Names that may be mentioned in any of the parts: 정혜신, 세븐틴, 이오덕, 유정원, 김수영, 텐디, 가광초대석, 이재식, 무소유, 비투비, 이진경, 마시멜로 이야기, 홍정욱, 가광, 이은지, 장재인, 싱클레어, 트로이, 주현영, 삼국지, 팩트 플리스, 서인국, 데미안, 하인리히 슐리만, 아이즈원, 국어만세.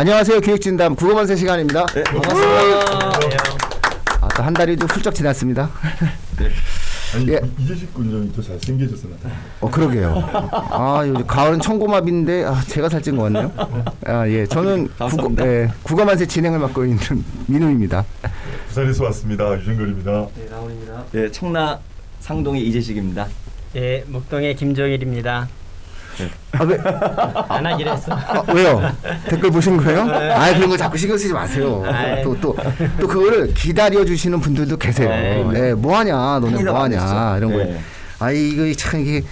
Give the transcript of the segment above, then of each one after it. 안녕하세요. 기획진담 국어만세 시간입니다. 네. 반갑습니다. 아, 또 한 달이 좀 훌쩍 지났습니다. 네. 아니, 예. 이재식 군장이 더 잘생겨져서 나타났네요. 그러게요. 아, 요즘 가을은 청고마비인데 아, 제가 살찐 것 같네요. 아, 예. 저는 국어만세 진행을 맡고 있는 민우입니다. 부산에서 왔습니다. 유정원입니다. 네, 라온입니다. 예, 청라 상동의 이재식입니다. 예, 목동의 김정일입니다. 아, 왜? 안 하기로 했어. 아, 왜요? 댓글 보신 거예요? 아, 그런 거 자꾸 신경 쓰지 마세요. 또 그거를 기다려 주시는 분들도 계세요. 네, 뭐 하냐, 너네 뭐 하냐 이런 거예요. 아, 이거 참 이게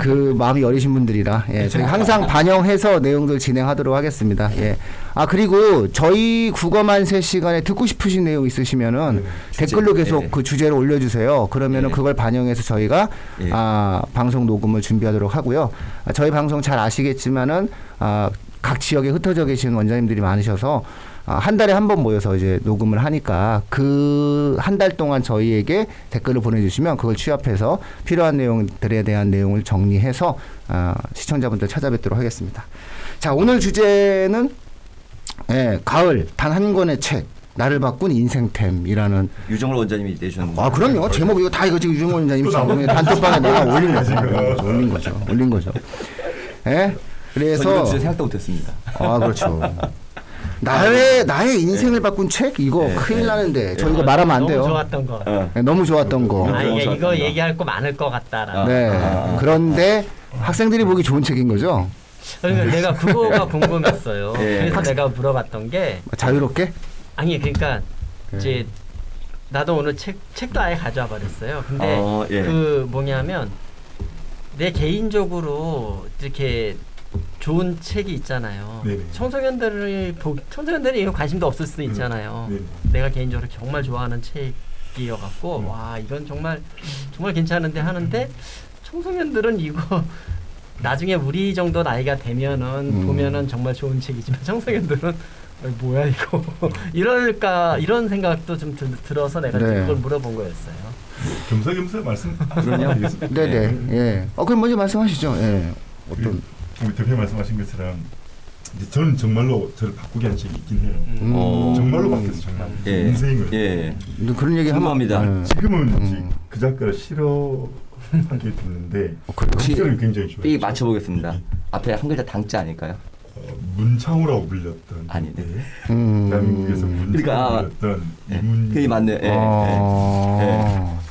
그 마음이 여리신 분들이라 예, 저희 항상 반영해서 내용들 진행하도록 하겠습니다. 예. 아, 그리고 저희 국어만세 시간에 듣고 싶으신 내용 있으시면은 댓글로 계속 그 주제를 올려주세요. 그러면은 그걸 반영해서 저희가 방송 녹음을 준비하도록 하고요. 저희 방송 잘 아시겠지만은 각 지역에 흩어져 계신 원장님들이 많으셔서 한 달에 한 번 모여서 이제 녹음을 하니까 그 한 달 동안 저희에게 댓글을 보내주시면 그걸 취합해서 필요한 내용들에 대한 내용을 정리해서 시청자분들 찾아뵙도록 하겠습니다. 자, 오늘 주제는 가을 단 한 권의 책 나를 바꾼 인생템이라는 유정원 원장님이 내주는 거예요. 아, 그럼요. 제목 이거 다 이거 지금 유정원 원장님이 작업에 단톡방에 내가 올린 거죠. 예. 그래서 생각도 못했습니다. 아, 그렇죠. 나의 인생을 바꾼 책 이거 큰일 나는데 저희가 말하면 안 돼요. 너무 좋았던 거. 너무 좋았던 거. 아, 이거 얘기할 거 많을 것 같다라. 네. 그런데 학생들이 보기 좋은 책인 거죠. 그러니까 내가 그거가 궁금했어요. 그래서 내가 물어봤던 게 자유롭게? 아니, 그러니까 이제 나도 오늘 책도 아예 가져와 버렸어요. 근데 그 뭐냐면 내 개인적으로 이렇게 좋은 책이 있잖아요. 청소년들이 이거 관심도 없을 수도 있잖아요. 내가 개인적으로 정말 좋아하는 책이어갖고 와, 이건 정말 괜찮은데 하는데 청소년들은 이거 나중에 우리 정도 나이가 되면은 보면은 정말 좋은 책이지만 청소년들은 뭐야 이거 이럴까 이런 생각도 좀 들어서 내가 그걸 물어본 거였어요. 겸사겸사 말씀하시면 되겠습니다. 네네. 예. 그럼 먼저 말씀하시죠. 예. 어떤 우리 대표님 말씀하신 것처럼 이제 저는 정말로 저를 바꾸게 한 책이 있긴 해요. 정말로 바뀌었어, 정말. 인생을. 그런 얘기 합니다. 지금은 그 작가를 싫어하게 됐는데 시절은 굉장히 좋아요. 이 맞춰보겠습니다. 앞에 한 글자 당자 아닐까요? 문창호라고 불렸던. 대한민국에서 문창호라고 불렸던 이문희. 그게 맞네요.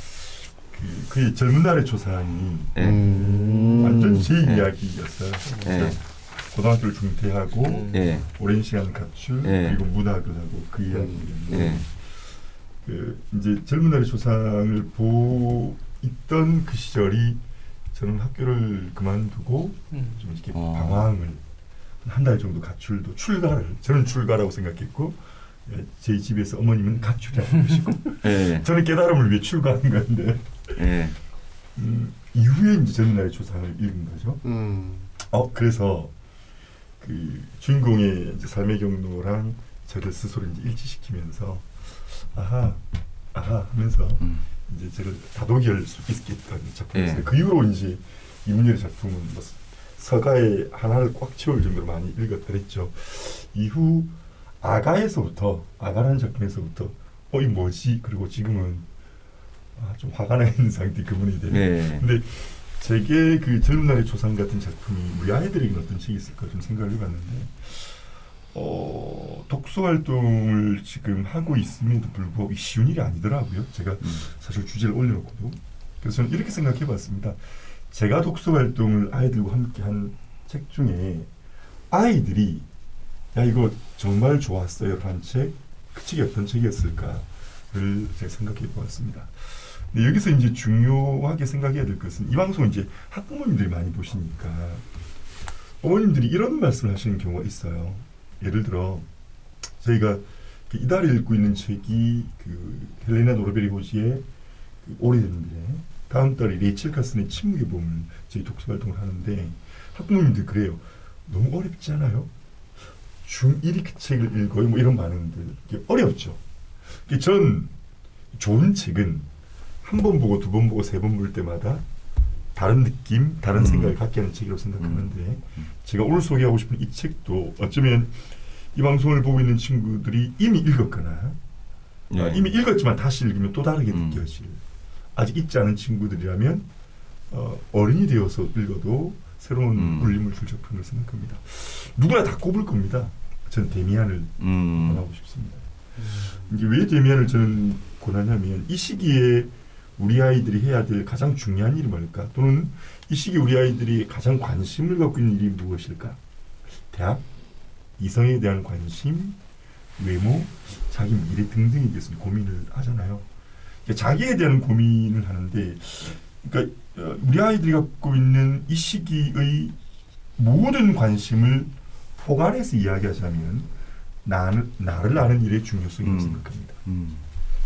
그 젊은 날의 초상이 완전 제 이야기였어요. 고등학교를 중퇴하고 오랜 시간 가출 그리고 문학을 하고 그 이야기였는데 그 이제 젊은 날의 초상을 보고 있던 그 시절이 저는 학교를 그만두고 좀 이렇게 방황을 한 달 정도 가출도 저는 출가라고 생각했고 제 집에서 어머님은 가출이라고 그러시고 저는 깨달음을 위해 출가한 건데 이후에 이제 젊은 날의 초상을 읽은 거죠. 그래서 그 주인공의 이제 삶의 경로랑 저를 스스로 이제 일치시키면서 아하 하면서 이제 저를 다독이할 수 있게 했던 작품이었어요. 그 이후로 이제 이문열의 작품은 뭐 서가의 하나를 꽉 채울 정도로 많이 읽었더랬죠. 이후 아가라는 작품에서부터 이 뭐지? 그리고 지금은 좀 화가 나 있는 상태 그분이 되네. 근데 제게 그 젊은 날의 초상 같은 작품이 우리 아이들에게 어떤 책이 있을까 좀 생각을 해봤는데 독서 활동을 지금 하고 있음에도 불구하고 쉬운 일이 아니더라고요. 제가 사실 주제를 올려놓고도. 그래서 저는 이렇게 생각해봤습니다. 제가 독서 활동을 아이들과 함께 한 책 중에 아이들이 야, 이거 정말 좋았어요 라는 책, 그 책이 어떤 책이었을까를 제가 생각해 보았습니다. 근데 여기서 이제 중요하게 생각해야 될 것은 이 방송은 이제 학부모님들이 많이 보시니까 어머님들이 이런 말씀을 하시는 경우가 있어요. 예를 들어 저희가 이달에 읽고 있는 책이 그 헬레나 노르베리 호지의 그 오래된 미래, 다음 달에 레이첼 카슨의 침묵의 봄을 저희 독서 활동을 하는데 학부모님들 그래요. 너무 어렵지 않아요? 중1이 그 책을 읽어요. 뭐 이런 반응들. 이게 어렵죠. 전 좋은 책은 한 번 보고 두 번 보고 세 번 볼 때마다 다른 느낌, 다른 생각을 갖게 하는 책이라고 생각하는데 제가 오늘 소개하고 싶은 이 책도 어쩌면 이 방송을 보고 있는 친구들이 이미 읽었거나 네. 이미 읽었지만 다시 읽으면 또 다르게 느껴질 아직 읽지 않은 친구들이라면 어른이 되어서 읽어도 새로운 울림을 줄 작품을 쓰는 겁니다. 누구나 다 꼽을 겁니다. 저는 데미안을 권하고 싶습니다. 이게 왜 데미안을 저는 권하냐면 이 시기에 우리 아이들이 해야 될 가장 중요한 일이 뭘까? 또는 이 시기에 우리 아이들이 가장 관심을 갖고 있는 일이 무엇일까? 대학, 이성에 대한 관심, 외모, 자기 미래 등등에 대해서 고민을 하잖아요. 그러니까 자기에 대한 고민을 하는데 그러니까 우리 아이들이 갖고 있는 이 시기의 모든 관심을 포괄해서 이야기하자면 나를 아는 일의 중요성이라고 생각합니다.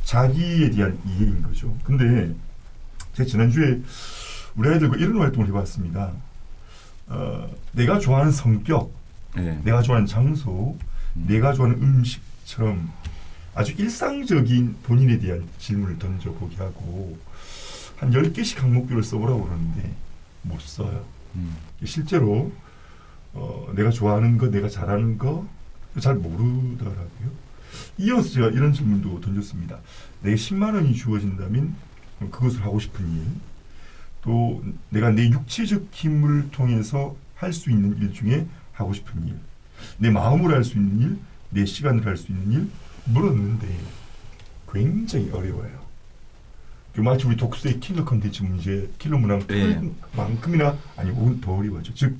자기에 대한 이해인 거죠. 근데 제가 지난주에 우리 아이들과 이런 활동을 해봤습니다. 내가 좋아하는 성격, 네. 내가 좋아하는 장소, 내가 좋아하는 음식처럼 아주 일상적인 본인에 대한 질문을 던져보게 하고 한 10개씩 항목별을 써보라고 그러는데 못 써요. 실제로 내가 좋아하는 거, 내가 잘하는 거 잘 모르더라고요. 이어서 제가 이런 질문도 던졌습니다. 내게 10만 원이 주어진다면 그것을 하고 싶은 일, 또 내가 내 육체적 힘을 통해서 할 수 있는 일 중에 하고 싶은 일, 내 마음으로 할 수 있는 일, 내 시간을 할 수 있는 일 물었는데 굉장히 어려워요. 마치 우리 독서의 킬러 컨텐츠 문제, 킬러 문항만큼이나 네. 아니 혹은 더 어려워죠. 즉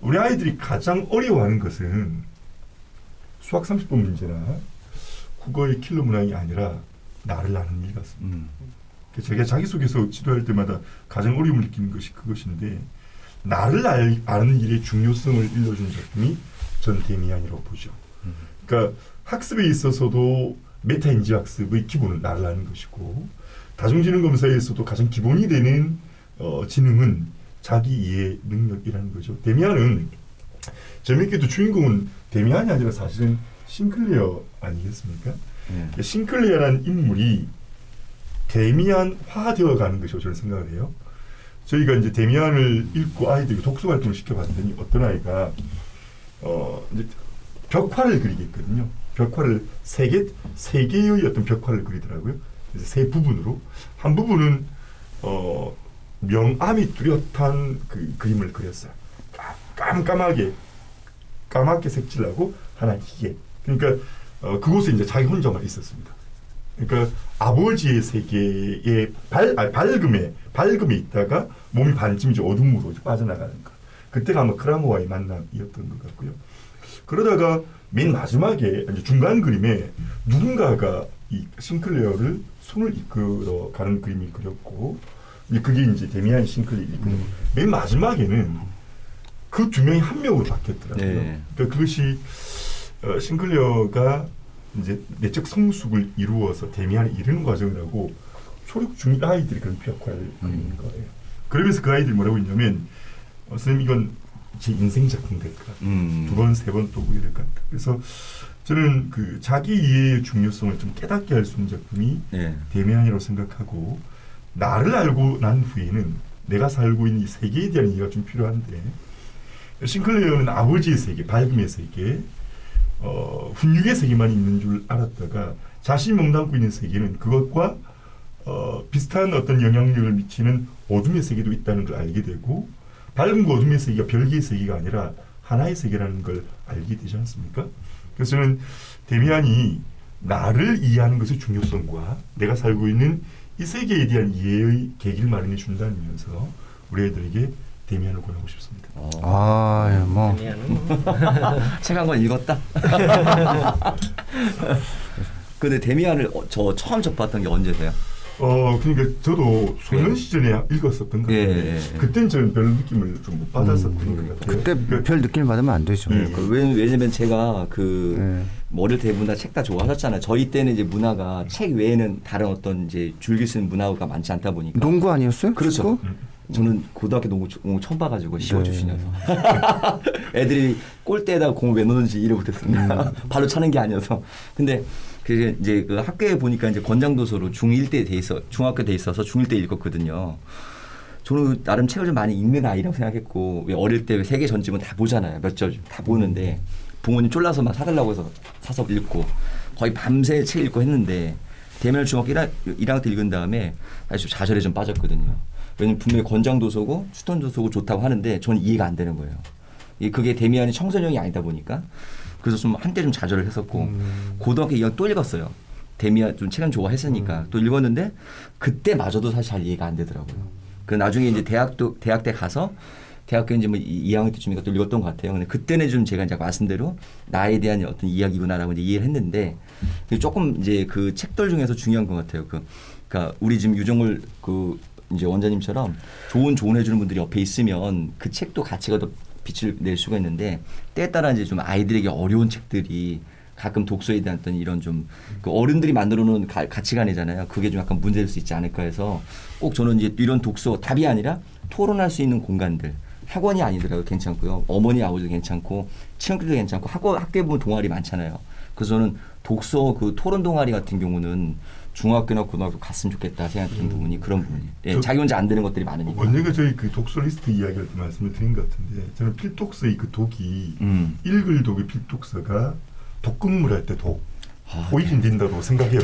우리 아이들이 가장 어려워하는 것은 수학 30번 문제나 국어의 킬러 문항이 아니라 나를 아는 일 같습니다. 제가 자기소개서 지도할 때마다 가장 어려움을 느끼는 것이 그것인데 나를 아는 일의 중요성을 일러준 작품이 전 데미안이라고 보죠. 그러니까 학습에 있어서도 메타인지 학습의 기본은 나를 아는 것이고 다중지능 검사에서도 가장 기본이 되는 지능은 자기 이해 능력이라는 거죠. 데미안은 재미있게도 주인공은 데미안이 아니라 사실은 싱클레어 아니겠습니까? 네. 싱클레어라는 인물이 데미안화되어 가는 것이라고 저는 생각을 해요. 저희가 이제 데미안을 읽고 아이들이 독서 활동을 시켜봤더니 어떤 아이가 이제 벽화를 그리겠거든요. 벽화를 세 개의 어떤 벽화를 그리더라고요. 그래서 세 부분으로 한 부분은 명암이 뚜렷한 그 그림을 그렸어요. 까맣게 색칠하고 하나 희게. 그러니까 그곳에 이제 자기 혼자만 있었습니다. 그러니까 아버지의 세계에 밝음에 있다가 몸이 반쯤 이제 어둠으로 빠져나가는 거. 그때가 아마 크라모와의 만남이었던 것 같고요. 그러다가 맨 마지막에 이제 중간 그림에 누군가가 이 싱클레어를 손을 이끌어 가는 그림을 그렸고 그게 이제 데미안 싱클레어이고 맨 마지막에는 그 두 명이 한 명으로 바뀌었더라고요. 네. 그러니까 그것이 싱클레어가 이제 내적 성숙을 이루어서 데미안을 이루는 과정이라고 초력 중인 아이들이 그런 벽화를 그리는 거예요. 그러면서 그 아이들이 뭐라고 했냐면 선생님 이건 제 인생 작품 될 것 같다. 두 번, 세 번 또 보게 될 것 같다. 그래서 저는 그 자기 이해의 중요성을 좀 깨닫게 할 수 있는 작품이 네. 데미안이라고 생각하고 나를 알고 난 후에는 내가 살고 있는 이 세계에 대한 이해가 좀 필요한데 싱클레어는 아버지의 세계, 밝음의 세계, 훈육의 세계만 있는 줄 알았다가 자신이 몸담고 있는 세계는 그것과 비슷한 어떤 영향력을 미치는 어둠의 세계도 있다는 걸 알게 되고 밝음과 어둠의 세계가 별개의 세계가 아니라 하나의 세계라는 걸 알게 되지 않습니까? 그래서 저는 데미안이 나를 이해하는 것의 중요성과 내가 살고 있는 이 세계에 대한 이해의 계기를 마련해 준다면서 우리 애들에게 데미안을 권하고 싶습니다. 아, 뭐 책 한 권 읽었다. 근데 데미안을 저 처음 접했던 게 언제세요? 그러니까 저도 소년 시절에 읽었었던 것 같은데 그때는 저는 별 느낌을 좀 못 받았었거든요. 그때 그러니까 별 느낌을 받으면 안 되죠. 왜냐면 제가 뭐를 대부분 다 책 다 좋아하셨잖아요. 저희 때는 이제 문화가 책 외에는 다른 어떤 이제 즐길 수 있는 문화가 많지 않다 보니까 농구 아니었어요? 그렇죠. 저는 고등학교 농구 처음 봐가지고 씌워주시면서 애들이 골대에다가 공을 왜 넣는지 이해 못했습니다. 발로 차는 게 아니어서. 근데 그 이제 그 학교에 보니까 이제 권장도서로 중1 때 중학교 돼 있어서 중1 때 읽었거든요. 저는 나름 책을 좀 많이 읽는 아이라고 생각했고 왜 어릴 때 세계 전집은 다 보잖아요. 몇 절 다 보는데 부모님 쫄라서 막 사달라고 해서 사서 읽고 거의 밤새 책 읽고 했는데 대면 중학 1학년 때 읽은 다음에 사실 좌절에 좀 빠졌거든요. 왜냐면 분명히 권장도서고 추천도서고 좋다고 하는데 전 이해가 안 되는 거예요. 그게 데미안이 청소년이 아니다 보니까 그래서 좀 한때 좀 좌절을 했었고 고등학교 2학년 또 읽었어요. 데미안 좀 책은 좋아했으니까 또 읽었는데 그때마저도 사실 잘 이해가 안 되더라고요. 그 나중에 이제 대학 때 가서 대학교 이제 뭐 2학년 때쯤인가 또 읽었던 것 같아요. 근데 그때는 좀 제가 이제 말씀대로 나에 대한 어떤 이야기구나라고 이제 이해를 했는데 조금 이제 그 책들 중에서 중요한 것 같아요. 그러니까 우리 지금 유정을 그 이제 원장님처럼 좋은 조언해주는 분들이 옆에 있으면 그 책도 가치가 더 빛을 낼 수가 있는데 때에 따라 이제 좀 아이들에게 어려운 책들이 가끔 독서에 대한 어떤 이런 좀 그 어른들이 만들어 놓은 가치관이잖아요. 그게 좀 약간 문제일 수 있지 않을까 해서 꼭 저는 이제 이런 독서 답이 아니라 토론할 수 있는 공간들 학원이 아니더라도 괜찮고요. 어머니 아버지도 괜찮고 친구들도 괜찮고 학교에 보면 동아리 많잖아요. 그래서 저는 독서 그 토론 동아리 같은 경우는 중학교나 고등학교 갔으면 좋겠다 생각하는 부분이 그런 부분이에요. 예, 자기 혼자 안 되는 것들이 많으니까. 언젠가 저희 그 독서 리스트 이야기할 때 말씀을 드린 것 같은데 저는 필독서의 그 독이 읽을 독의 필독서가 독극물 할 때 독 보이진된다고 생각해요.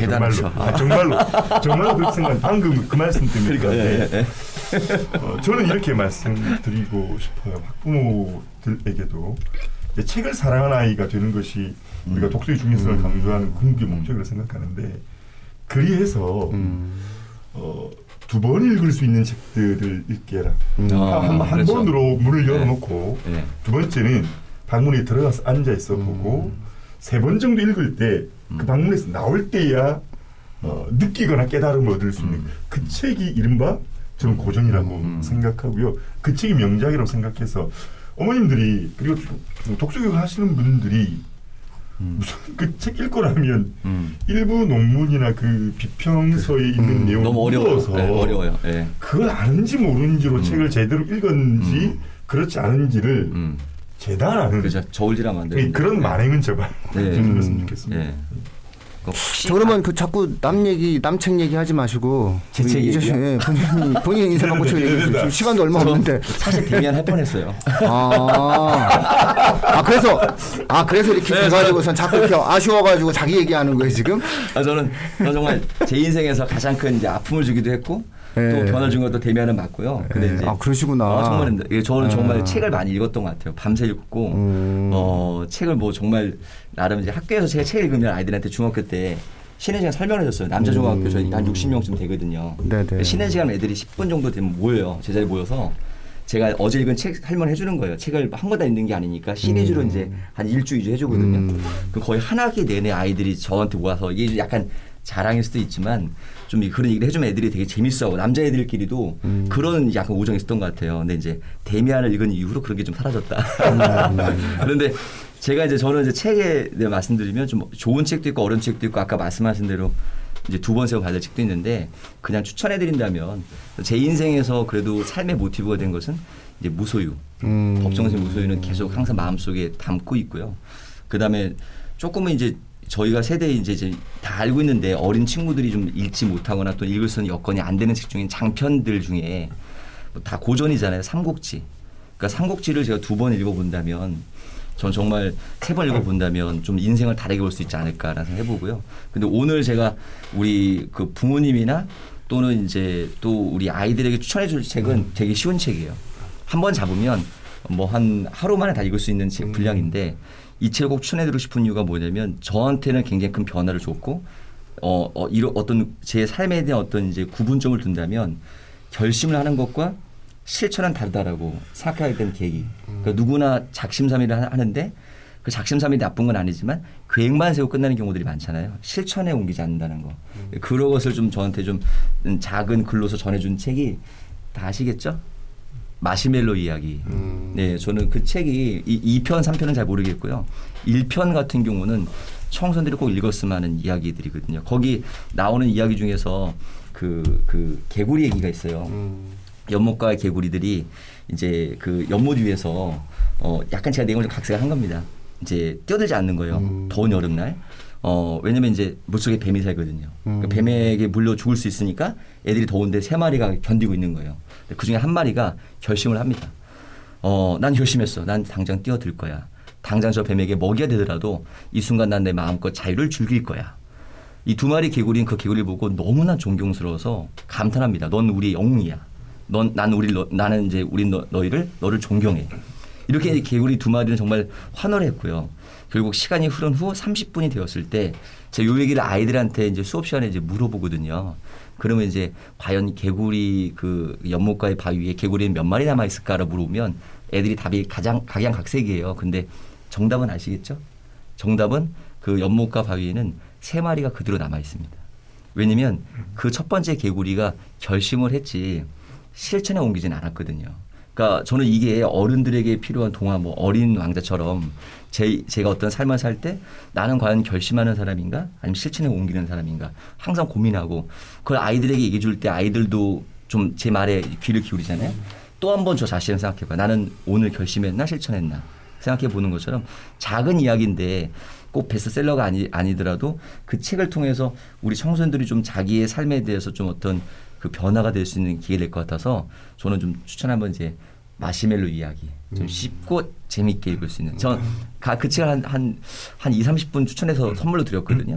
정말로. 아, 정말로 그렇게 생각해요. 방금 그 말씀 때문에. 그러니까, 저는 이렇게 말씀드리고 싶어요. 학부모들에게도 책을 사랑하는 아이가 되는 것이 우리가 독서의 중요성을 강조하는 궁극의 목적이라고 생각하는데 그리해서 두 번 읽을 수 있는 책들을 읽게라. 한 번으로 문을 열어놓고 두 번째는 방문에 들어가서 앉아있어 보고 세 번 정도 읽을 때 그 방문에서 나올 때야 느끼거나 깨달음을 얻을 수 있는 그 책이 이른바 저는 고전이라고 생각하고요. 그 책이 명작이라고 생각해서 어머님들이 그리고 독서교육 하시는 분들이 무슨 그 책 읽고라면 일부 논문이나 그 비평서에 있는 내용을 너무 어려워서 어려워요. 네. 그걸 아는지 모르는지로 책을 제대로 읽었는지 그렇지 않은지를 재단하는 그죠. 저울질하면 안 되는데 그런 만행은 제발 좀 그랬으면 좋겠습니다. 그러면 그 자꾸 남 책 얘기 하지 마시고 제 책 얘기요? 예, 본인 인생 갖고 책 얘기해주세요. 시간도 얼마 없는데 사실 데미안 할 뻔했어요. 그래서 이렇게 돼가지고선 자꾸 이렇게 아쉬워가지고 자기 얘기하는 거예요 지금? 저는 정말 제 인생에서 가장 큰 이제 아픔을 주기도 했고 또 변화 중에 또 데미안은 맞고요. 근데 이제 그러시구나. 정말 저는 정말 책을 많이 읽었던 것 같아요. 밤새 읽고 책을 뭐 정말 나름 이제 학교에서 제가 책 읽으면 아이들한테 중학교 때 쉬는 시간 설명을 해줬어요. 남자 중학교 저희 한 60명쯤 되거든요. 네네. 쉬는 시간 애들이 10분 정도 되면 모여요. 제자리 모여서 제가 어제 읽은 책 설명을 해주는 거예요. 책을 한 권다 읽는 게 아니니까 시리즈로 이제 한 일주일 해주거든요. 그럼 거의 한 학기 내내 아이들이 저한테 모아서 이게 약간 자랑일 수도 있지만 좀 그런 얘기를 해주면 애들이 되게 재밌어하고 남자애들끼리도 그런 약간 오정이 있었던 것 같아요. 근데 이제 데미안을 읽은 이후로 그런 게 좀 사라졌다. 그런데 제가 이제 저는 이제 책에 대해 말씀드리면 좀 좋은 책도 있고 어려운 책도 있고 아까 말씀하신 대로 이제 두 번 세워 받을 책도 있는데 그냥 추천해드린다면 제 인생에서 그래도 삶의 모티브가 된 것은 이제 무소유. 법정에서의 무소유는 계속 항상 마음속에 담고 있고요. 그 다음에 조금은 이제 저희가 세대에 이제 다 알고 있는데 어린 친구들이 좀 읽지 못하거나 또 읽을 수 있는 여건이 안 되는 책 중인 장편들 중에 다 고전이잖아요. 삼국지. 그러니까 삼국지를 제가 두 번 읽어본다면 전 정말 세 번 읽어본다면 좀 인생을 다르게 볼 수 있지 않을까라는 생각을 해보고요. 근데 오늘 제가 우리 그 부모님이나 또는 이제 또 우리 아이들에게 추천해줄 책은 되게 쉬운 책이에요. 한 번 잡으면 뭐 한 하루 만에 다 읽을 수 있는 책 분량인데 이 책을 꼭 추천해드리고 싶은 이유가 뭐냐면 저한테는 굉장히 큰 변화를 줬고 어떤 제 삶에 대한 어떤 이제 구분점을 둔다면 결심을 하는 것과 실천은 다르다라고 생각하게 된 계기. 그러니까 누구나 작심삼일을 하는데 그 작심삼일이 나쁜 건 아니지만 계획만 세우고 끝나는 경우들이 많잖아요. 실천에 옮기지 않는다는 거. 그런 것을 좀 저한테 좀 작은 글로서 전해준 책이 다 아시겠죠? 마시멜로 이야기. 네, 저는 그 책이 2편, 3편은 잘 모르겠고요. 1편 같은 경우는 청소년들이 꼭 읽었으면 하는 이야기들이거든요. 거기 나오는 이야기 중에서 그 개구리 얘기가 있어요. 연못가의 개구리들이 이제 그 연못 위에서 약간 제가 내용을 좀 각색을 한 겁니다. 이제 뛰어들지 않는 거예요. 더운 여름날. 왜냐면 이제 물속에 뱀이 살거든요. 그러니까 뱀에게 물려 죽을 수 있으니까 애들이 더운데 세 마리가 견디고 있는 거예요. 그 중에 한 마리가 결심을 합니다. 난 결심했어. 난 당장 뛰어들 거야. 당장 저 뱀에게 먹이가 되더라도 이 순간 난 내 마음껏 자유를 즐길 거야. 이 두 마리 개구리는 그 개구리를 보고 너무나 존경스러워서 감탄합니다. 넌 우리의 영웅이야. 나는 너를 존경해. 이렇게 이제 개구리 두 마리는 정말 환호했고요. 결국 시간이 흐른 후 30분이 되었을 때 제가 요 얘기를 아이들한테 이제 수업 시간에 이제 물어보거든요. 그러면 이제 과연 개구리 그 연못가의 바위에 개구리는 몇 마리 남아 있을까를 물으면 애들이 답이 가장 각양각색이에요. 근데 정답은 아시겠죠? 정답은 그 연못가 바위에는 3마리가 그대로 남아 있습니다. 왜냐면 그 첫 번째 개구리가 결심을 했지 실천에 옮기진 않았거든요. 그러니까 저는 이게 어른들에게 필요한 동화, 뭐 어린 왕자처럼 제가 어떤 삶을 살 때 나는 과연 결심하는 사람인가 아니면 실천에 옮기는 사람인가 항상 고민하고 그걸 아이들에게 얘기해 줄 때 아이들도 좀 제 말에 귀를 기울이잖아요. 또 한 번 저 자신을 생각해봐. 나는 오늘 결심했나 실천했나 생각해 보는 것처럼 작은 이야기인데 꼭 베스트셀러가 아니더라도 그 책을 통해서 우리 청소년들이 좀 자기의 삶에 대해서 좀 어떤 그 변화가 될 수 있는 기회가 될 것 같아서 저는 좀 추천하면 이제 마시멜로 이야기 좀 쉽고 재밌게 읽을 수 있는 전 그 책을 한 2, 30분 추천해서 선물로 드렸거든요.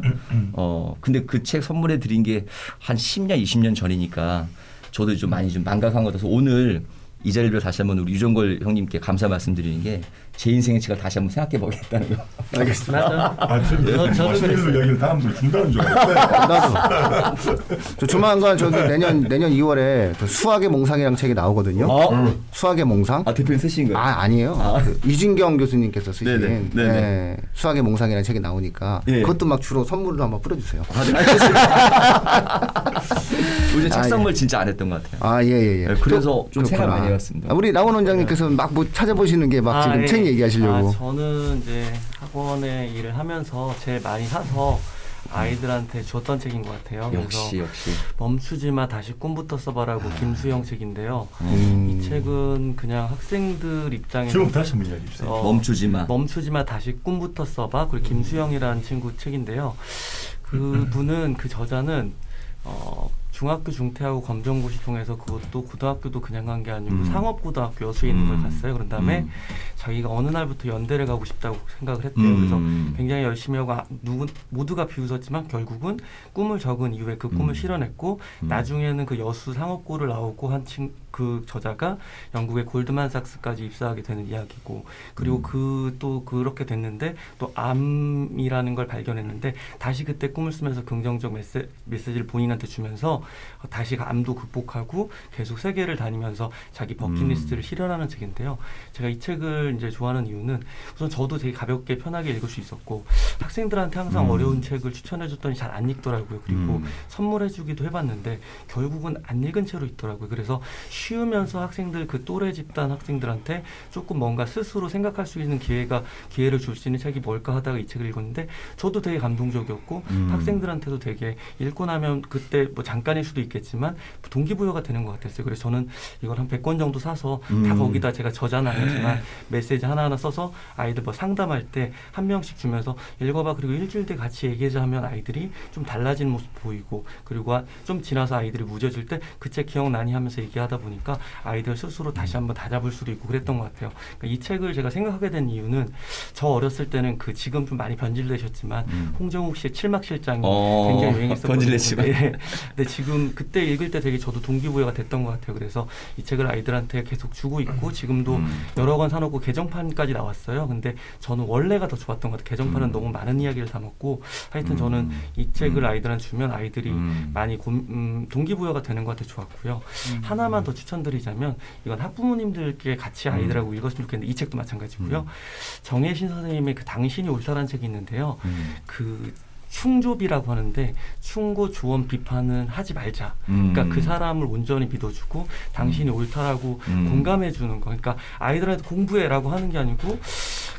근데 그 책 선물해 드린 게 한 10년, 20년 전이니까 저도 좀 많이 좀 망각한 것 같아서 오늘 이 자리를 다시 한번 우리 유정걸 형님께 감사 말씀드리는 게 제 인생의 책을 다시 한번 생각해보겠다는 거. 알겠습니다. 마시멜로 이야기를 다음으로 준다는 줄 알았어요. 나도. 조만간 저도 내년 2월에 수학의 몽상이라는 책이 나오거든요. 수학의 몽상. 아 대표님 쓰신 거예요? 아 아니에요. 그 이진경 교수님께서 쓰신 수학의 몽상이라는 책이 나오니까 그것도 막 주로 선물로 한번 뿌려주세요. 아, 네. 요즘 책 선물 진짜 안 했던 것 같아요. 네, 그래서 좀 생각 많이 해봤습니다. 우리 라온 원장님께서 막 뭐 찾아보시는 게 막 지금 책 얘기하시려고. 저는 이제 학원에 일을 하면서 제일 많이 사서 아이들한테 줬던 책인 것 같아요. 역시. 멈추지 마 다시 꿈부터 써봐라고 김수영 책인데요. 이 책은 그냥 학생들 입장에서 지금 다시 한번 이야기해 주세요. 멈추지 마 다시 꿈부터 써봐. 그리고 김수영이라는 친구 책인데요. 그분은 그 저자는 중학교 중퇴하고 검정고시 통해서 그것도 고등학교도 그냥 간 게 아니고 상업고등학교 여수에 있는 걸 갔어요. 그런 다음에 자기가 어느 날부터 연대를 가고 싶다고 생각을 했대요. 그래서 굉장히 열심히 하고 모두가 비웃었지만 결국은 꿈을 적은 이후에 그 꿈을 실현했고 나중에는 그 여수 상업고를 나오고 그 저자가 영국의 골드만삭스까지 입사하게 되는 이야기고 그리고 또 그렇게 됐는데 또 암이라는 걸 발견했는데 다시 그때 꿈을 쓰면서 긍정적 메시지를 본인한테 주면서 다시 암도 극복하고 계속 세계를 다니면서 자기 버킷리스트를 실현하는 책인데요. 제가 이 책을 이제 좋아하는 이유는 우선 저도 되게 가볍게 편하게 읽을 수 있었고 학생들한테 항상 어려운 책을 추천해줬더니 잘 안 읽더라고요. 그리고 선물해주기도 해봤는데 결국은 안 읽은 채로 있더라고요. 그래서 쉬우면서 학생들 그 또래 집단 학생들한테 조금 뭔가 스스로 생각할 수 있는 기회를 줄 수 있는 책이 뭘까 하다가 이 책을 읽었는데 저도 되게 감동적이었고 학생들한테도 되게 읽고 나면 그때 뭐 잠깐일 수도 있겠지만 동기부여가 되는 것 같았어요. 그래서 저는 이걸 한 100권 정도 사서 다 거기다 제가 저자는 아니지만 메시지 하나하나 써서 아이들 뭐 상담할 때 한 명씩 주면서 읽어봐 그리고 일주일 때 같이 얘기하자 하면 아이들이 좀 달라진 모습 보이고 그리고 좀 지나서 아이들이 무뎌질 때 그 책 기억나니 하면서 얘기하다 보니까 아이들 스스로 다시 한번 다잡을 수도 있고 그랬던 것 같아요. 그러니까 이 책을 제가 생각하게 된 이유는 저 어렸을 때는 그 지금 좀 많이 변질되셨지만 홍정욱 씨의 칠막실장이 굉장히 유행했었거든요. 변질되지만. 근데 지금 그때 읽을 때 되게 저도 동기부여가 됐던 것 같아요. 그래서 이 책을 아이들한테 계속 주고 있고 지금도 여러 권 사놓고 개정판까지 나왔어요. 근데 저는 원래가 더 좋았던 것 같아요. 개정판은 너무 많은 이야기를 담았고 하여튼 저는 이 책을 아이들한테 주면 아이들이 많이 동기부여가 되는 것 같아요. 좋았고요. 하나만 더 추천드리자면 이건 학부모님들께 같이 아이들하고 읽었으면 좋겠는데 이 책도 마찬가지고요. 정혜신 선생님의 그 당신이 옳다라는 책이 있는데요. 그 충조비라고 하는데 충고 조언 비판은 하지 말자. 그러니까 그 사람을 온전히 믿어주고 당신이 옳다라고 공감해 주는 거. 그러니까 아이들한테 공부해라고 하는 게 아니고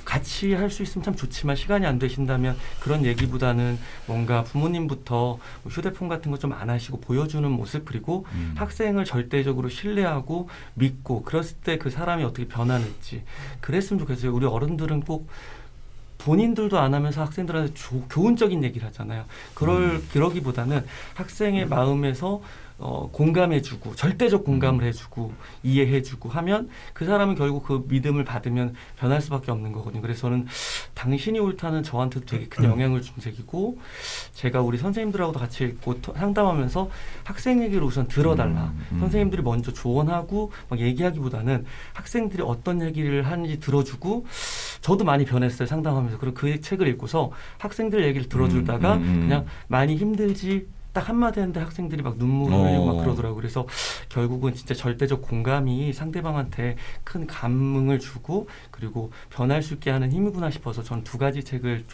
같이 할 수 있으면 참 좋지만 시간이 안 되신다면 그런 얘기보다는 뭔가 부모님부터 뭐 휴대폰 같은 거 좀 안 하시고 보여주는 모습 그리고 학생을 절대적으로 신뢰하고 믿고 그랬을 때 그 사람이 어떻게 변하는지 그랬으면 좋겠어요. 우리 어른들은 꼭 본인들도 안 하면서 학생들한테 교훈적인 얘기를 하잖아요. 그러기보다는 학생의 마음에서 공감해주고 절대적 공감을 해주고 이해해주고 하면 그 사람은 결국 그 믿음을 받으면 변할 수밖에 없는 거거든요. 그래서 저는 당신이 옳다는 저한테도 되게 큰 영향을 준 책이고, 제가 우리 선생님들하고도 같이 읽고 상담하면서 학생 얘기를 우선 들어달라, 선생님들이 먼저 조언하고 막 얘기하기보다는 학생들이 어떤 얘기를 하는지 들어주고, 저도 많이 변했어요 상담하면서. 그리고 그 책을 읽고서 학생들 얘기를 들어주다가 그냥 많이 힘들지 딱 한마디 했는데 학생들이 막 눈물을 흘리고 막 그러더라고요. 그래서 결국은 진짜 절대적 공감이 상대방한테 큰 감흥을 주고 그리고 변할 수 있게 하는 힘이구나 싶어서 저는 두 가지 책을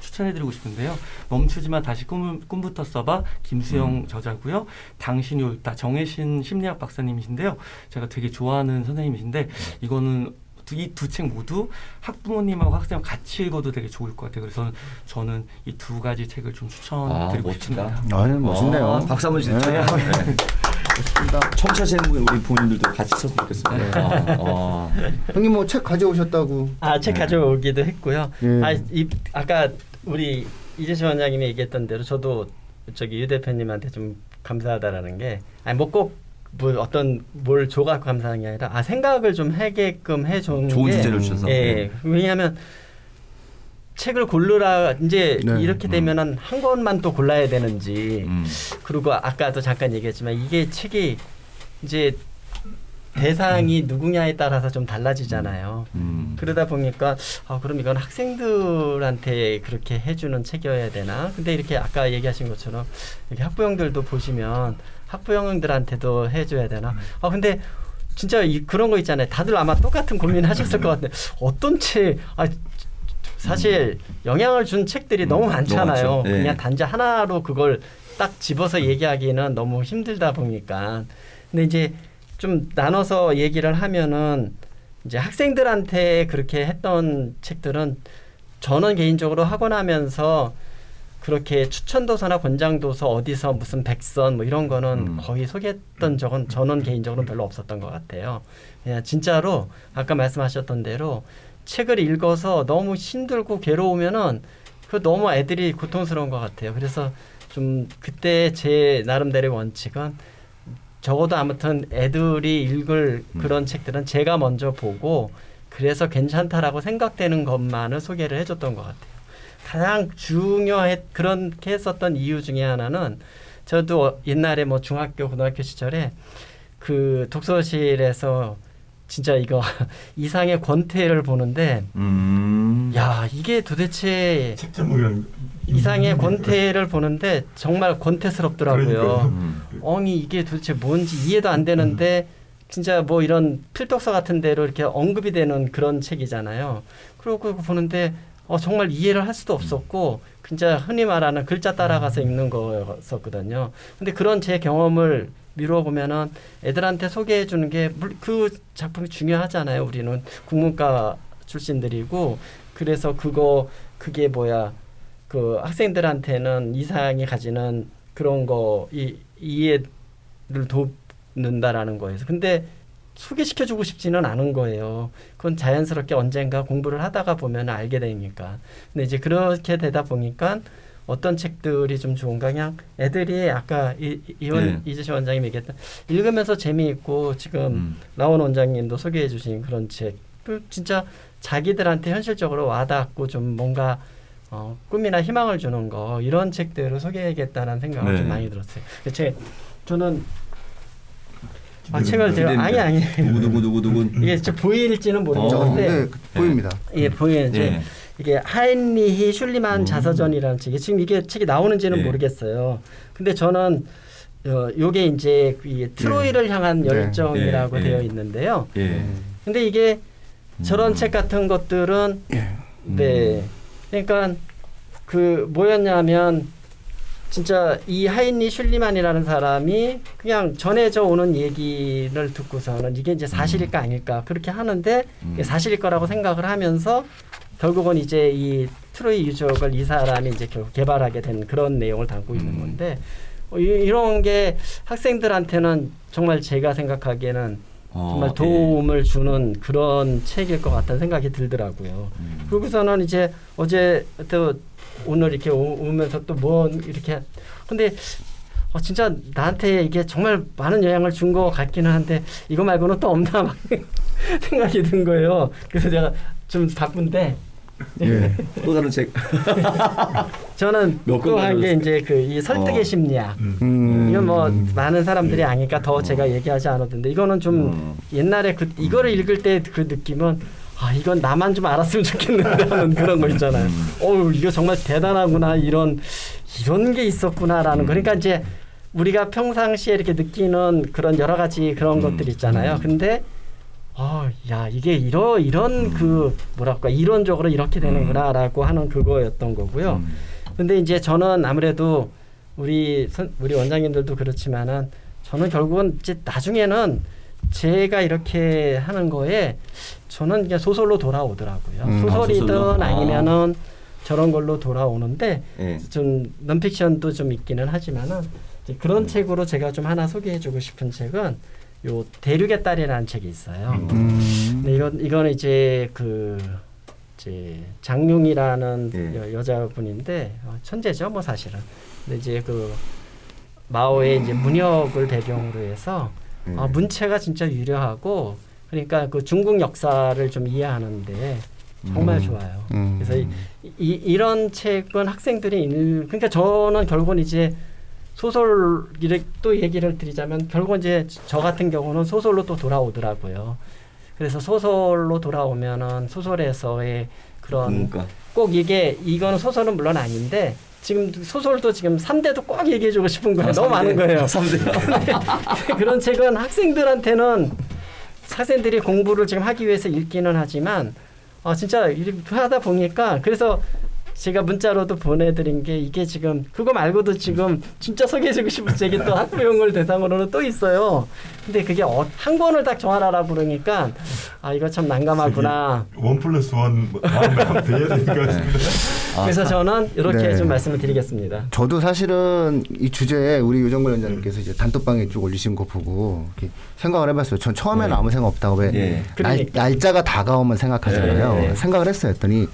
추천해드리고 싶은데요. 멈추지마 다시 꿈부터 써봐, 김수영 저자고요. 당신이 옳다, 정혜신 심리학 박사님이신데요. 제가 되게 좋아하는 선생님이신데 이거는 이 두 책 모두 학부모님하고 학생하고 같이 읽어도 되게 좋을 것 같아요. 그래서 저는 이 두 가지 책을 좀 추천드리고 싶습니다. 아니, 멋있네요. 박수 한번 주세요. 네. 네. 멋있습니다. 청취하시는 우리 부모님들도 같이 썼으면 좋겠습니다. 형님 뭐 책 가져오셨다고. 아, 책 가져오기도 했고요. 네. 아까 우리 이재식 원장님이 얘기했던 대로 저도 저기 유 대표님한테 좀 감사하다라는 게, 아니 뭐 꼭 뭐 어떤 뭘 줘갖고 감사하는 게 아니라 생각을 좀 하게끔 해주는 게 좋은 주제를 주셔서. 예. 왜냐하면 책을 고르라 이제 이렇게 되면 한 권만 또 골라야 되는지, 그리고 아까도 잠깐 얘기했지만 이게 책이 이제 대상이 누구냐에 따라서 좀 달라지잖아요. 그러다 보니까 그럼 이건 학생들한테 그렇게 해주는 책이어야 되나? 근데 이렇게 아까 얘기하신 것처럼 이렇게 학부형들도 보시면 학부형들한테도 해줘야 되나? 근데 진짜 그런 거 있잖아요. 다들 아마 똑같은 고민하셨을 것 같은데 어떤 책? 사실 영향을 준 책들이 너무 많잖아요. 너무 많죠. 네. 그냥 단지 하나로 그걸 딱 집어서 얘기하기는 너무 힘들다 보니까. 근데 이제 좀 나눠서 얘기를 하면은 이제 학생들한테 그렇게 했던 책들은 저는 개인적으로 학원 하면서 그렇게 추천도서나 권장도서 어디서 무슨 백선 뭐 이런 거는 거의 소개했던 적은 저는 개인적으로 별로 없었던 것 같아요. 그냥 진짜로 아까 말씀하셨던 대로 책을 읽어서 너무 힘들고 괴로우면은 그 너무 애들이 고통스러운 것 같아요. 그래서 좀 그때 제 나름대로의 원칙은 적어도 아무튼 애들이 읽을 그런 책들은 제가 먼저 보고 그래서 괜찮다라고 생각되는 것만을 소개를 해줬던 것 같아요. 가장 그렇게 했었던 이유 중에 하나는 저도 옛날에 뭐 중학교, 고등학교 시절에 그 독서실에서 진짜 이거 이상의 권태를 보는데 야, 이게 도대체 이상의 권태를 보는데 정말 권태스럽더라고요. 아니 이게 도대체 뭔지 이해도 안 되는데 진짜 뭐 이런 필독서 같은 데로 이렇게 언급이 되는 그런 책이잖아요. 그러고 보는데 정말 이해를 할 수도 없었고 진짜 흔히 말하는 글자 따라가서 읽는 거였었거든요. 근데 그런 제 경험을 미루어 보면은 애들한테 소개해 주는 게 그 작품이 중요하잖아요. 우리는 국문과 출신들이고 그래서 그게 뭐야 그 학생들한테는 이상이 가지는 그런 거 이해를 돕는다라는 거에서 근데 소개시켜 주고 싶지는 않은 거예요. 그건 자연스럽게 언젠가 공부를 하다가 보면 알게 되니까. 근데 이제 그렇게 되다 보니까 어떤 책들이 좀 좋은가 그냥 애들이 아까 이재식 원장님이 얘기했던 읽으면서 재미있고 지금 나온 원장님도 소개해 주신 그런 책 진짜 자기들한테 현실적으로 와닿고 좀 뭔가 꿈이나 희망을 주는 거 이런 책들을 소개해야겠다는 생각을 좀 많이 들었어요. 저는 책을 제가 아니 누구 이게 진짜 보일지는 모르겠는데 보입니다. 예, 보이는 이게 하인리히 슐리만 자서전이라는 책이 지금 이게 책이 나오는지는 모르겠어요. 근데 저는 요게 이제 트로이를 향한 열정이라고 되어 있는데요. 근데 이게 저런 책 같은 것들은 그러니까 그 뭐였냐면 진짜 이 하인리 슐리만이라는 사람이 그냥 전해져 오는 얘기를 듣고서는 이게 이제 사실일까 아닐까 그렇게 하는데 사실일 거라고 생각을 하면서 결국은 이제 이 트로이 유적을 이 사람이 이제 결국 개발하게 된 그런 내용을 담고 있는 건데 이런 게 학생들한테는 정말 제가 생각하기에는 정말 도움을 주는 그런 책일 것 같다는 생각이 들더라고요. 그러고서는 이제 어제 또 오늘 이렇게 오면서 또 뭐 이렇게 근데 진짜 나한테 이게 정말 많은 영향을 준 것 같기는 한데 이거 말고는 또 없나 막 생각이 든 거예요. 그래서 제가 좀 바쁜데 예. 또 다른 책. 저는 또 한 게 이제 그 이 설득의 심리학. 이건 뭐 많은 사람들이 아니까 더 제가 얘기하지 않았는데 이거는 좀 옛날에 그 이거를 읽을 때 그 느낌은 아 이건 나만 좀 알았으면 좋겠는데 하는 그런 거 있잖아요. 어우 이거 정말 대단하구나 이런 게 있었구나라는 그러니까 이제 우리가 평상시에 이렇게 느끼는 그런 여러 가지 그런 것들 있잖아요. 근데 야 이게 이런 그 뭐랄까 이론적으로 이렇게 되는구나라고 하는 그거였던 거고요. 근데 이제 저는 아무래도 우리 원장님들도 그렇지만은 저는 결국은 이제 나중에는 제가 이렇게 하는 거에 저는 그냥 소설로 돌아오더라고요. 소설이든 아니면은 저런 걸로 돌아오는데 좀 논픽션도 좀 있기는 하지만은 이제 그런 책으로 제가 좀 하나 소개해주고 싶은 책은. 요 대륙의 딸이라는 책이 있어요. 근데 이건 이제 이제 장룡이라는 여자분인데 천재죠, 뭐 사실은. 근데 이제 그 마오의 이제 문역을 배경으로 해서 문체가 진짜 유려하고 그러니까 그 중국 역사를 좀 이해하는데 정말 좋아요. 그래서 이런 책은 학생들이 그러니까 저는 결국은 이제. 소설 또 얘기를 드리자면 결국은 이제 저 같은 경우는 소설로 또 돌아오더라고요. 그래서 소설로 돌아오면은 소설에서의 그런 그러니까. 꼭 이거는 소설은 물론 아닌데 지금 소설도 지금 3대도 꼭 얘기해주고 싶은 거예요. 너무 많은 거예요. 3대. 그런 책은 학생들한테는 학생들이 공부를 지금 하기 위해서 읽기는 하지만 진짜 하다 보니까 그래서 제가 문자로도 보내드린 게 이게 지금 그거 말고도 지금 진짜 소개해주고 싶은 책이 또 학부형을 대상으로는 또 있어요. 근데 그게 한 권을 딱 정하라라 부르니까 이거 참 난감하구나. 원 플러스 원 다음에 한번 드려야 되는 것 같습니다. 그래서 저는 이렇게 좀 말씀을 드리겠습니다. 저도 사실은 이 주제에 우리 유정근 원장님께서 이제 단톡방에 쭉 올리신 거 보고 이렇게 생각을 해봤어요. 전 처음에는 아무 생각 없다고 왜 그러니까. 날짜가 다가오면 생각하잖아요. 생각을 했어요. 했더니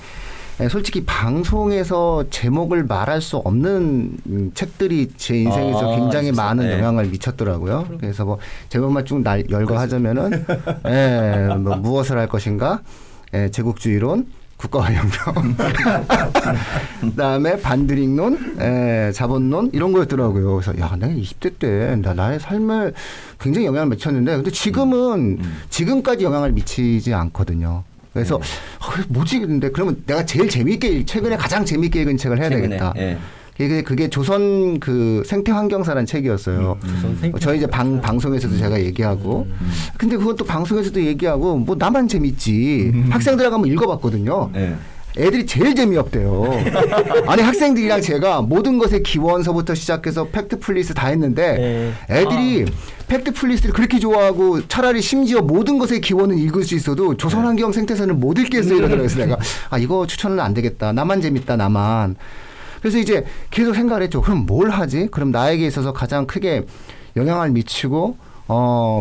솔직히 방송에서 제목을 말할 수 없는 책들이 제 인생에서 굉장히 많은 영향을 미쳤더라고요. 그래서 뭐 제목만 쭉 열거하자면은 뭐 무엇을 할 것인가, 제국주의론, 국가활용론, 그다음에 반드릭론, 자본론 이런 거였더라고요. 그래서 야 내가 20대 때 나의 삶에 굉장히 영향을 미쳤는데 근데 지금은 지금까지 영향을 미치지 않거든요. 그래서 뭐지 근데 그러면 내가 제일 재미있게 최근에 가장 재미있게 읽은 책을 해야 되겠다. 그게 조선 그 생태환경사라는 책이었어요. 저희 이제 방송에서도 제가 얘기하고 근데 그건 또 방송에서도 얘기하고 뭐 나만 재밌지 학생들하고 한번 읽어봤거든요. 애들이 제일 재미없대요. 아니 학생들이랑 제가 모든 것의 기원서부터 시작해서 팩트 플리스 다 했는데 애들이 팩트 플리스를 그렇게 좋아하고 차라리 심지어 모든 것의 기원은 읽을 수 있어도 조선환경 생태서는 못 읽겠어요 이러더라고요. 그래서 내가 이거 추천은 안 되겠다. 나만 재밌다 나만. 그래서 이제 계속 생각을 했죠. 그럼 뭘 하지? 그럼 나에게 있어서 가장 크게 영향을 미치고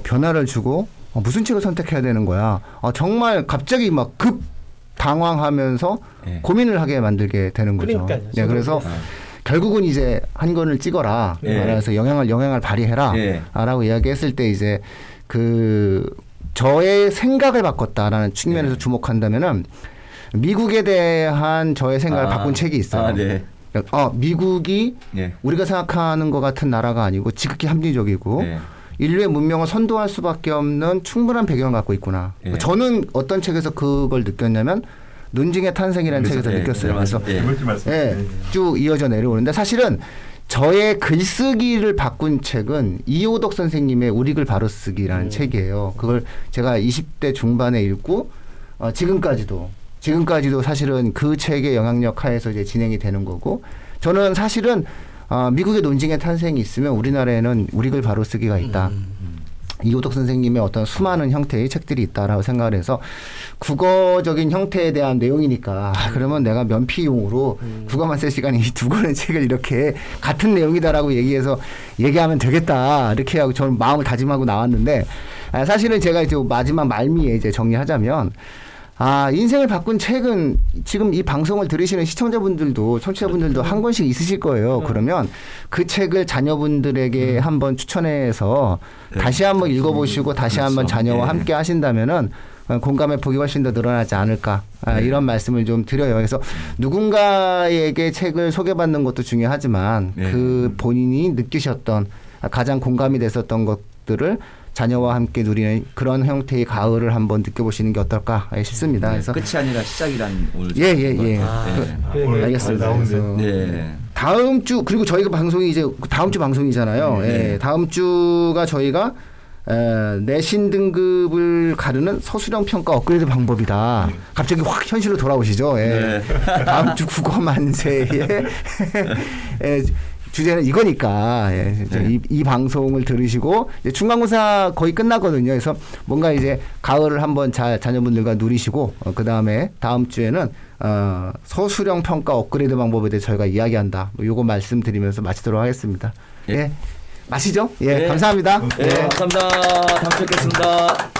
변화를 주고 무슨 책을 선택해야 되는 거야. 정말 갑자기 막 당황하면서 고민을 하게 만들게 되는 거죠. 그래서 결국은 이제 한 권을 찍어라. 그래서 영향을 발휘해라. 라고 이야기했을 때 이제 저의 생각을 바꿨다라는 측면에서 주목한다면은 미국에 대한 저의 생각을 바꾼 책이 있어요. 미국이 우리가 생각하는 것 같은 나라가 아니고 지극히 합리적이고 인류의 문명을 선도할 수밖에 없는 충분한 배경을 갖고 있구나. 저는 어떤 책에서 그걸 느꼈냐면 논증의 탄생이라는 책에서 느꼈어요. 그래서 쭉 이어져 내려오는데 사실은 저의 글쓰기를 바꾼 책은 이오덕 선생님의 우리 글 바로 쓰기라는 책이에요. 그걸 제가 20대 중반에 읽고 지금까지도 사실은 그 책의 영향력 하에서 이제 진행이 되는 거고 저는 사실은 미국의 논증의 탄생이 있으면 우리나라에는 우리 글 바로 쓰기가 있다. 이오덕 선생님의 어떤 수많은 형태의 책들이 있다라고 생각을 해서 국어적인 형태에 대한 내용이니까 그러면 내가 면피용으로 국어만세 시간에 이 두 권의 책을 이렇게 같은 내용이다라고 얘기해서 얘기하면 되겠다. 이렇게 하고 저는 마음을 다짐하고 나왔는데 사실은 제가 이제 마지막 말미에 이제 정리하자면 아, 인생을 바꾼 책은 지금 이 방송을 들으시는 시청자분들도 청취자분들도 한 권씩 있으실 거예요. 그러면 그 책을 자녀분들에게 한번 추천해서 다시 한번 읽어보시고 다시 한번 자녀와 함께 하신다면은 공감의 폭이 훨씬 더 늘어나지 않을까, 아, 이런 말씀을 좀 드려요. 그래서 누군가에게 책을 소개받는 것도 중요하지만 그 본인이 느끼셨던 가장 공감이 됐었던 것들을 자녀와 함께 누리는 그런 형태의 가을을 한번 느껴보시는 게 어떨까 싶습니다. 네, 그래서 끝이 아니라 시작이라는 오늘 예예예. 알겠습니다. 네. 다음 주 그리고 저희가 방송이 이제 다음 주 방송이잖아요. 네. 예, 다음 주가 저희가 내신 등급을 가르는 서술형 평가 업그레이드 방법이다. 갑자기 확 현실로 돌아오시죠. 예. 네. 다음 주 국어만세의 예. 주제는 이거니까 예, 네. 이 방송을 들으시고 이제 중간고사 거의 끝나거든요. 그래서 뭔가 이제 가을을 한번 자녀분들과 누리시고 그 다음에 다음 주에는 서술형 평가 업그레이드 방법에 대해 저희가 이야기한다. 요거 말씀드리면서 마치도록 하겠습니다. 예, 마시죠. 예, 네. 감사합니다. 네, 감사합니다. 다음 주에 뵙겠습니다.